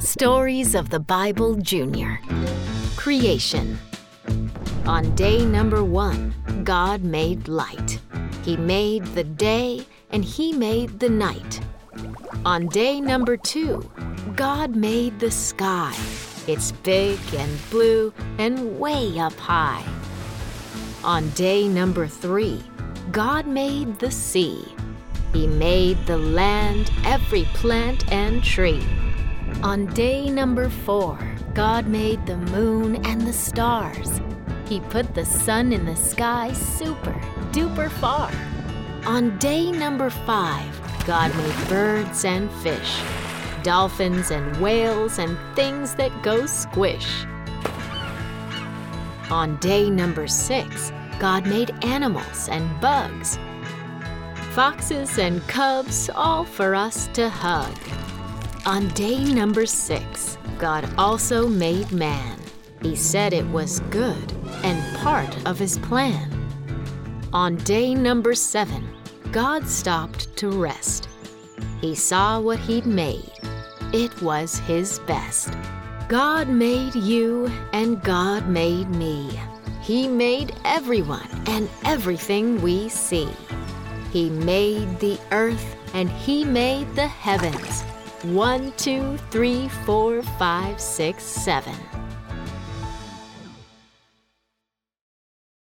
Stories of the Bible, Jr. Creation. On day number 1, God made light. He made the day and He made the night. On day number 2, God made the sky. It's big and blue and way up high. On day number 3, God made the sea. He made the land, every plant and tree. On day number 4, God made the moon and the stars. He put the sun in the sky super duper far. On day number 5, God made birds and fish, dolphins and whales and things that go squish. On day number 6, God made animals and bugs, foxes and cubs, all for us to hug. On day number 6, God also made man. He said it was good and part of His plan. On day number 7, God stopped to rest. He saw what He'd made. It was His best. God made you and God made me. He made everyone and everything we see. He made the earth and He made the heavens. 1, 2, 3, 4, 5, 6, 7.